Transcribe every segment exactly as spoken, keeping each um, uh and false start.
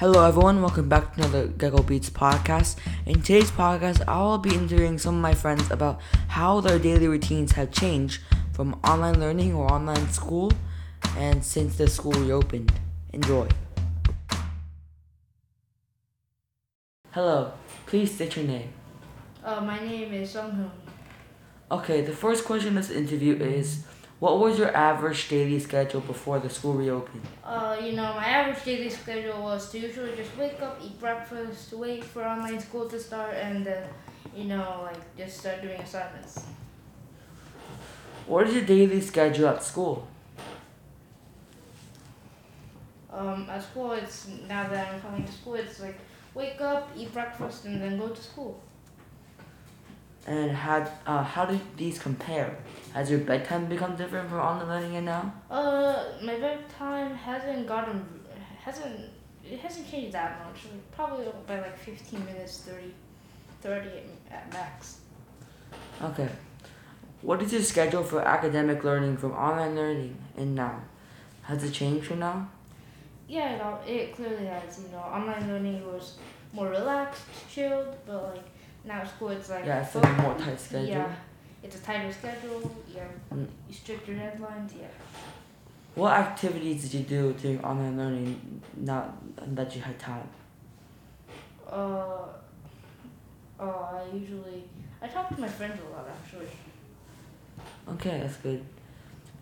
Hello everyone, welcome back to another Gecko Beats podcast. In today's podcast, I will be interviewing some of my friends about how their daily routines have changed from online learning or online school and since the school reopened. Enjoy. Hello, please state your name. Uh, my name is Songhun. Okay, the first question in this interview is, what was your average daily schedule before the school reopened? Uh, you know, my average daily schedule was to usually just wake up, eat breakfast, wait for online school to start, and then, uh, you know, like, just start doing assignments. What is your daily schedule at school? Um, at school, it's, now that I'm coming to school, it's like, wake up, eat breakfast, and then go to school. And how uh, how do these compare? Has your bedtime become different from online learning and now? Uh, my bedtime hasn't gotten hasn't it hasn't changed that much. Probably by like fifteen minutes, thirty, thirty at max. Okay, what is your schedule for academic learning from online learning and now? Has it changed from now? Yeah, it all, it clearly has. You know, online learning was more relaxed, chilled, but like. Now school, it's like yeah, it's a more tight schedule. Yeah, it's a tighter schedule. Yeah, mm. You stricter deadlines. Yeah. What activities did you do during online learning? Now that you had time. Uh, uh, I usually I talk to my friends a lot actually. Okay, that's good.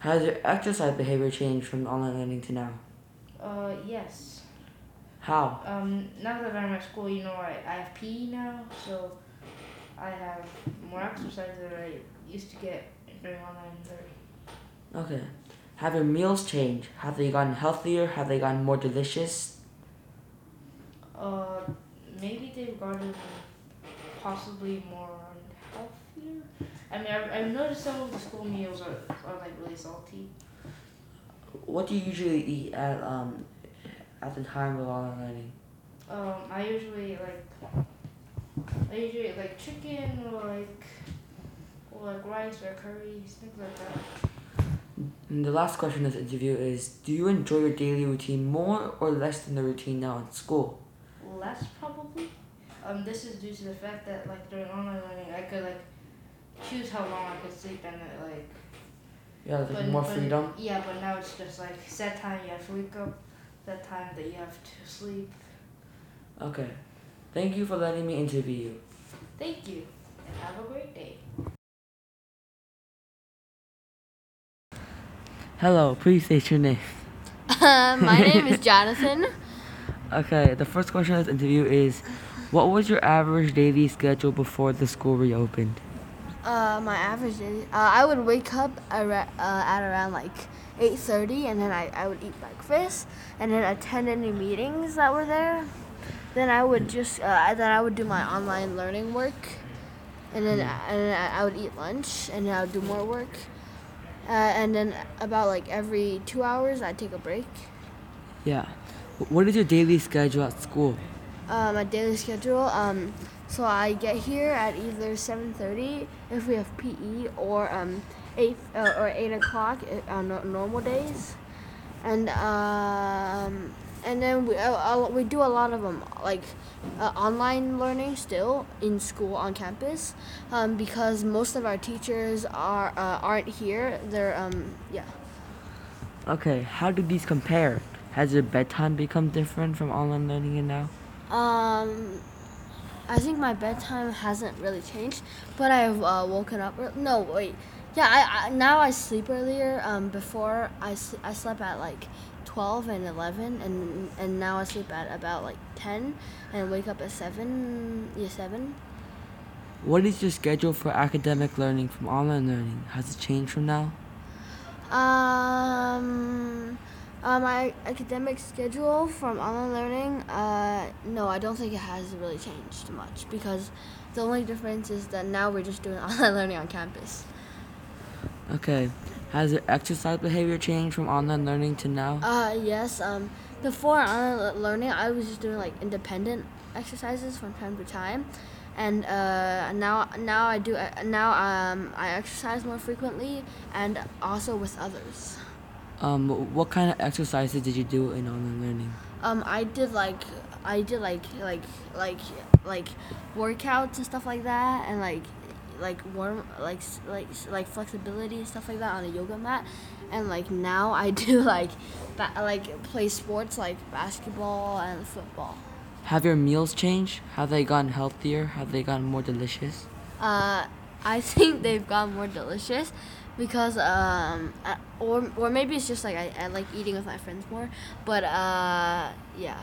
Has your exercise behavior changed from online learning to now? Uh, yes. How? Um, now that I'm at school, you know, I I have P E now, so. I have more exercise than I used to get during online learning. Okay. Have your meals changed? Have they gotten healthier? Have they gotten more delicious? Uh, maybe they've gotten possibly more unhealthier. I mean, I've, I've noticed some of the school meals are, are like really salty. What do you usually eat at um at the time of online learning? Um, I usually like. I usually eat like chicken or like, or like rice or curry, things like that. And the last question of this interview is, do you enjoy your daily routine more or less than the routine now in school? Less probably. Um, this is due to the fact that like during online learning I could like choose how long I could sleep and it, like. Yeah, like but, more but, freedom. Yeah, but now it's just like set time you have to wake up, set time that you have to sleep. Okay. Thank you for letting me interview you. Thank you, and have a great day. Hello, please state your name. Uh, my name is Jonathan. Okay, the first question of this interview is, what was your average daily schedule before the school reopened? Uh, my average daily, uh, I would wake up ara- uh, at around like eight thirty, and then I, I would eat breakfast, and then attend any meetings that were there. Then I would just, uh, then I would do my online learning work, and then, and then I would eat lunch, and then I would do more work, uh, and then about like every two hours I'd take a break. Yeah. What is your daily schedule at school? Uh, my daily schedule, um, so I get here at either seven thirty if we have P E, or um, eight uh, or eight o'clock on uh, normal days, and um. And then we uh, we do a lot of um like uh, online learning still in school on campus, um because most of our teachers are uh, aren't here. They're um yeah. Okay, how do these compare? Has your bedtime become different from online learning and now? Um, I think my bedtime hasn't really changed, but I've uh, woken up. Re- no wait, yeah. I, I now I sleep earlier. Um, before I sl- I slept at like. twelve and eleven, and and now I sleep at about like ten and wake up at seven, yeah, seven. What is your schedule for academic learning from online learning? Has it changed from now? Um, uh, my academic schedule from online learning, uh, no, I don't think it has really changed much because the only difference is that now we're just doing online learning on campus. Okay. Has your exercise behavior changed from online learning to now? Uh, yes. Um, before online learning, I was just doing like independent exercises from time to time, and uh, now now I do uh, now um I exercise more frequently and also with others. Um, what kind of exercises did you do in online learning? Um, I did like I did like like like like workouts and stuff like that, and like like warm like like like flexibility and stuff like that on a yoga mat. And like now I do like ba- like play sports like basketball and football. Have your meals changed? Have they gotten healthier? Have they gotten more delicious? Uh, I think they've gotten more delicious. Because, um, or or maybe it's just like I, I like eating with my friends more, but uh, yeah.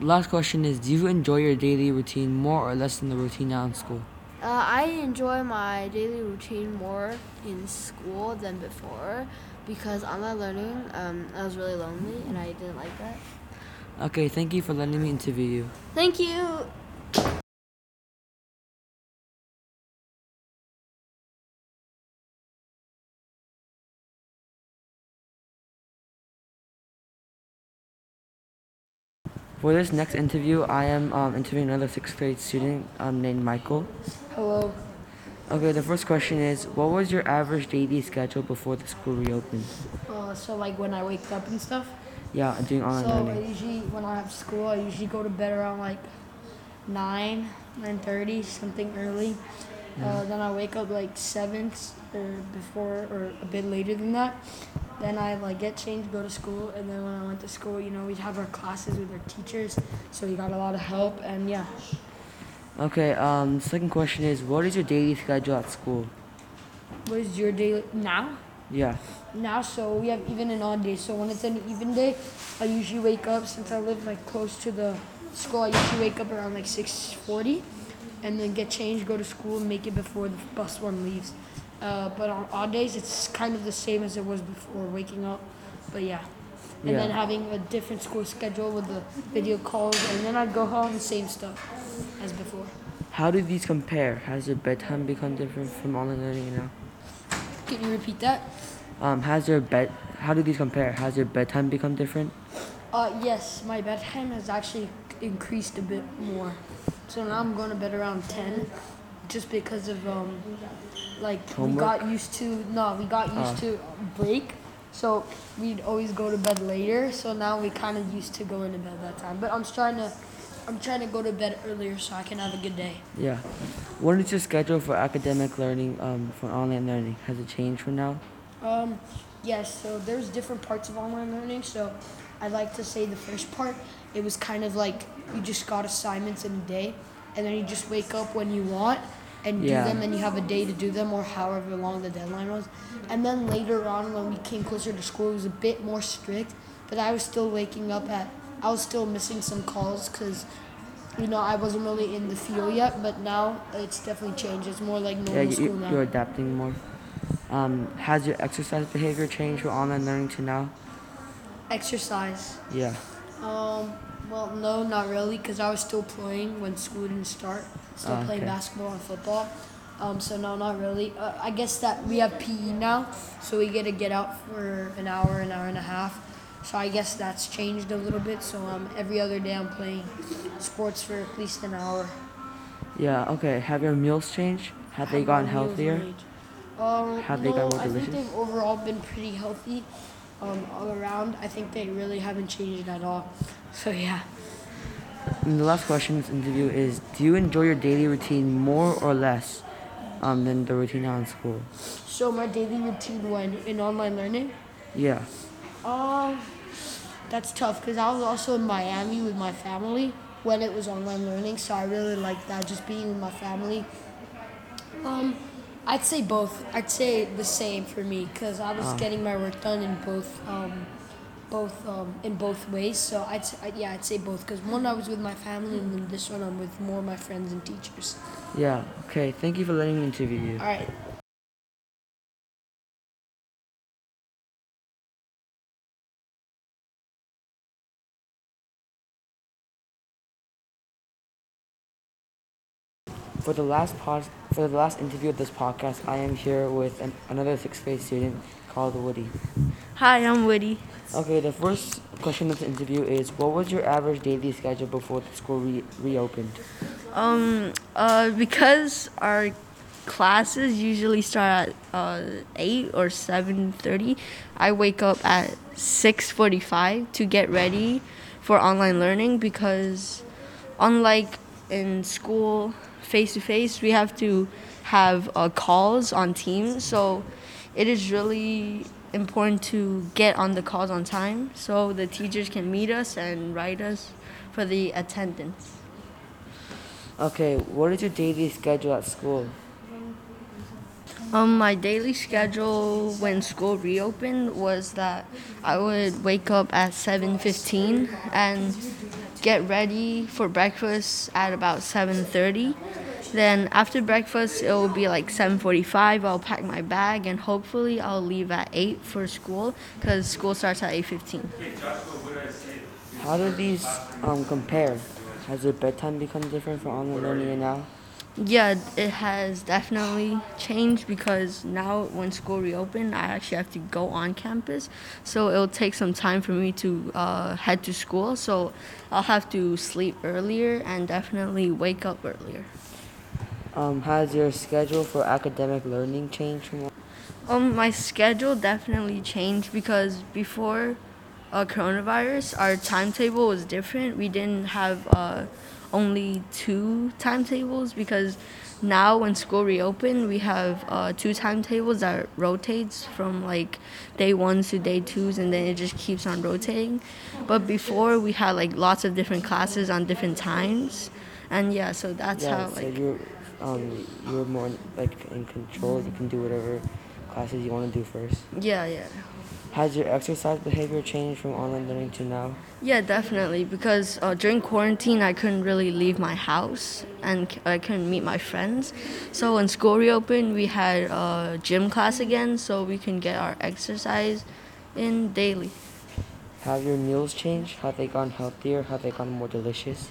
Last question is, do you enjoy your daily routine more or less than the routine now in school? Uh, I enjoy my daily routine more in school than before, because online learning, um, I was really lonely and I didn't like that. Okay, thank you for letting me interview you. Thank you. For this next interview, I am um, interviewing another sixth grade student um, named Michael. Hello. Okay, the first question is, what was your average daily schedule before the school reopened? Uh, so like when I wake up and stuff? Yeah, I'm doing online so learning. So usually when I have school, I usually go to bed around like nine, nine thirty, something early. Yeah. Uh, then I wake up like seven or before or a bit later than that. Then I like get changed, go to school, and then when I went to school, you know, we'd have our classes with our teachers, so we got a lot of help, and yeah. Okay, um, second question is, what is your daily schedule at school? What is your daily, now? Yeah. Now, so we have even and odd days, so when it's an even day, I usually wake up, since I live like close to the school, I usually wake up around like six forty, and then get changed, go to school, and make it before the bus one leaves. Uh, but on odd days, it's kind of the same as it was before waking up, but yeah. And yeah. Then having a different school schedule with the video calls, and then I'd go home, same stuff as before. How do these compare? Has your bedtime become different from online learning now? Can you repeat that? Um, has your bed? How do these compare? Has your bedtime become different? Uh, yes, my bedtime has actually increased a bit more. So now I'm going to bed around ten, just because of um. Like homework? we got used to no we got used oh. to break, so we'd always go to bed later, so now we kind of used to going to bed that time, but I'm trying to I'm trying to go to bed earlier so I can have a good day. Yeah. What is your schedule for academic learning, um for online learning? Has it changed from now? Um yes, so there's different parts of online learning, so I'd like to say the first part, it was kind of like you just got assignments in a day, and then you just wake up when you want and yeah. do them, and you have a day to do them, or however long the deadline was. And then later on, when we came closer to school, it was a bit more strict, but I was still waking up at, I was still missing some calls, because, you know, I wasn't really in the field yet, but now it's definitely changed. It's more like normal yeah, you, school now. You're adapting more. Um, has your exercise behavior changed from online learning to now? Exercise? Yeah. Um. Well, no, not really, because I was still playing when school didn't start. Still oh, okay. playing basketball and football. Um, so no, not really. Uh, I guess that we have P E now, so we get to get out for an hour, an hour and a half. So I guess that's changed a little bit. So um, every other day I'm playing sports for at least an hour. Yeah. Okay. Have your meals changed? Have, have they gotten healthier? Um, have no, they gotten more I delicious? I think they've overall been pretty healthy. Um, all around, I think they really haven't changed at all. So yeah. And the last question in this interview is, do you enjoy your daily routine more or less um, than the routine now in school? So my daily routine when in online learning? Yeah. Um, that's tough, because I was also in Miami with my family when it was online learning, so I really liked that, just being with my family. Um. I'd say both. I'd say the same for me, because I was um. getting my work done in both, um, both um, in both ways. So I'd say, yeah, I'd say both, because one I was with my family, and then this one I'm with more of my friends and teachers. Yeah. Okay. Thank you for letting me interview you. All right. For the last pos- for the last interview of this podcast, I am here with an- another sixth grade student called Woody. Hi, I'm Woody. Okay, the first question of the interview is, what was your average daily schedule before the school re- reopened? Um, uh, because our classes usually start at uh, eight or seven thirty. I wake up at six forty-five to get ready for online learning, because unlike in school face-to-face, we have to have uh, calls on Teams, so it is really important to get on the calls on time so the teachers can meet us and write us for the attendance. Okay, what is your daily schedule at school? Um, my daily schedule when school reopened was that I would wake up at seven fifteen and get ready for breakfast at about seven thirty. Then after breakfast, it will be like seven forty-five. I'll pack my bag and hopefully I'll leave at eight for school, because school starts at eight fifteen. How do these um, compare? Has your bedtime become different for online learning now? Yeah, it has definitely changed, because now when school reopened, I actually have to go on campus. So it'll take some time for me to uh, head to school. So I'll have to sleep earlier and definitely wake up earlier. Um, has your schedule for academic learning changed? From- um, my schedule definitely changed, because before uh, coronavirus, our timetable was different. We didn't have uh, only two timetables, because now when school reopened, we have uh, two timetables that rotates from like day ones to day twos, and then it just keeps on rotating. But before, we had like lots of different classes on different times, and yeah, so that's yeah, how so like you're um you're more like in control. You can do whatever classes you want to do first. Yeah, yeah. Has your exercise behavior changed from online learning to now? Yeah, definitely, because uh, during quarantine, I couldn't really leave my house and c- I couldn't meet my friends. So when school reopened, we had uh, gym class again, so we can get our exercise in daily. Have your meals changed? Have they gone healthier? Have they gone more delicious?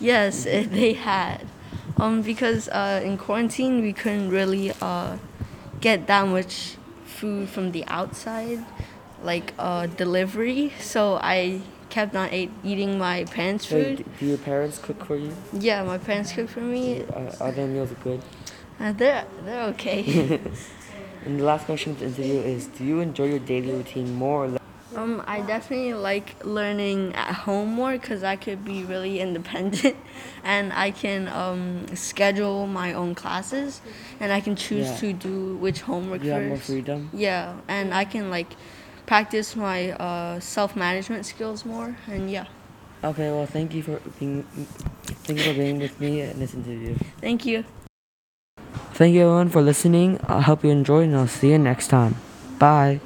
Yes, it, they had. Um, because uh, in quarantine, we couldn't really uh, get that much food from the outside, like uh, delivery. So I kept on ate, eating my parents' food. So do your parents cook for you? Yeah, my parents cook for me. So, uh, are their meals good? Uh, they're they're okay. And the last question of the interview is: do you enjoy your daily routine more or less? Um, I definitely like learning at home more, because I could be really independent and I can um, schedule my own classes, and I can choose yeah. to do which homework you first. You have more freedom? Yeah, and I can like practice my uh, self-management skills more, and yeah. Okay, well, thank you for being, thank you for being with me in this interview. Thank you. Thank you everyone for listening. I hope you enjoyed, and I'll see you next time. Bye.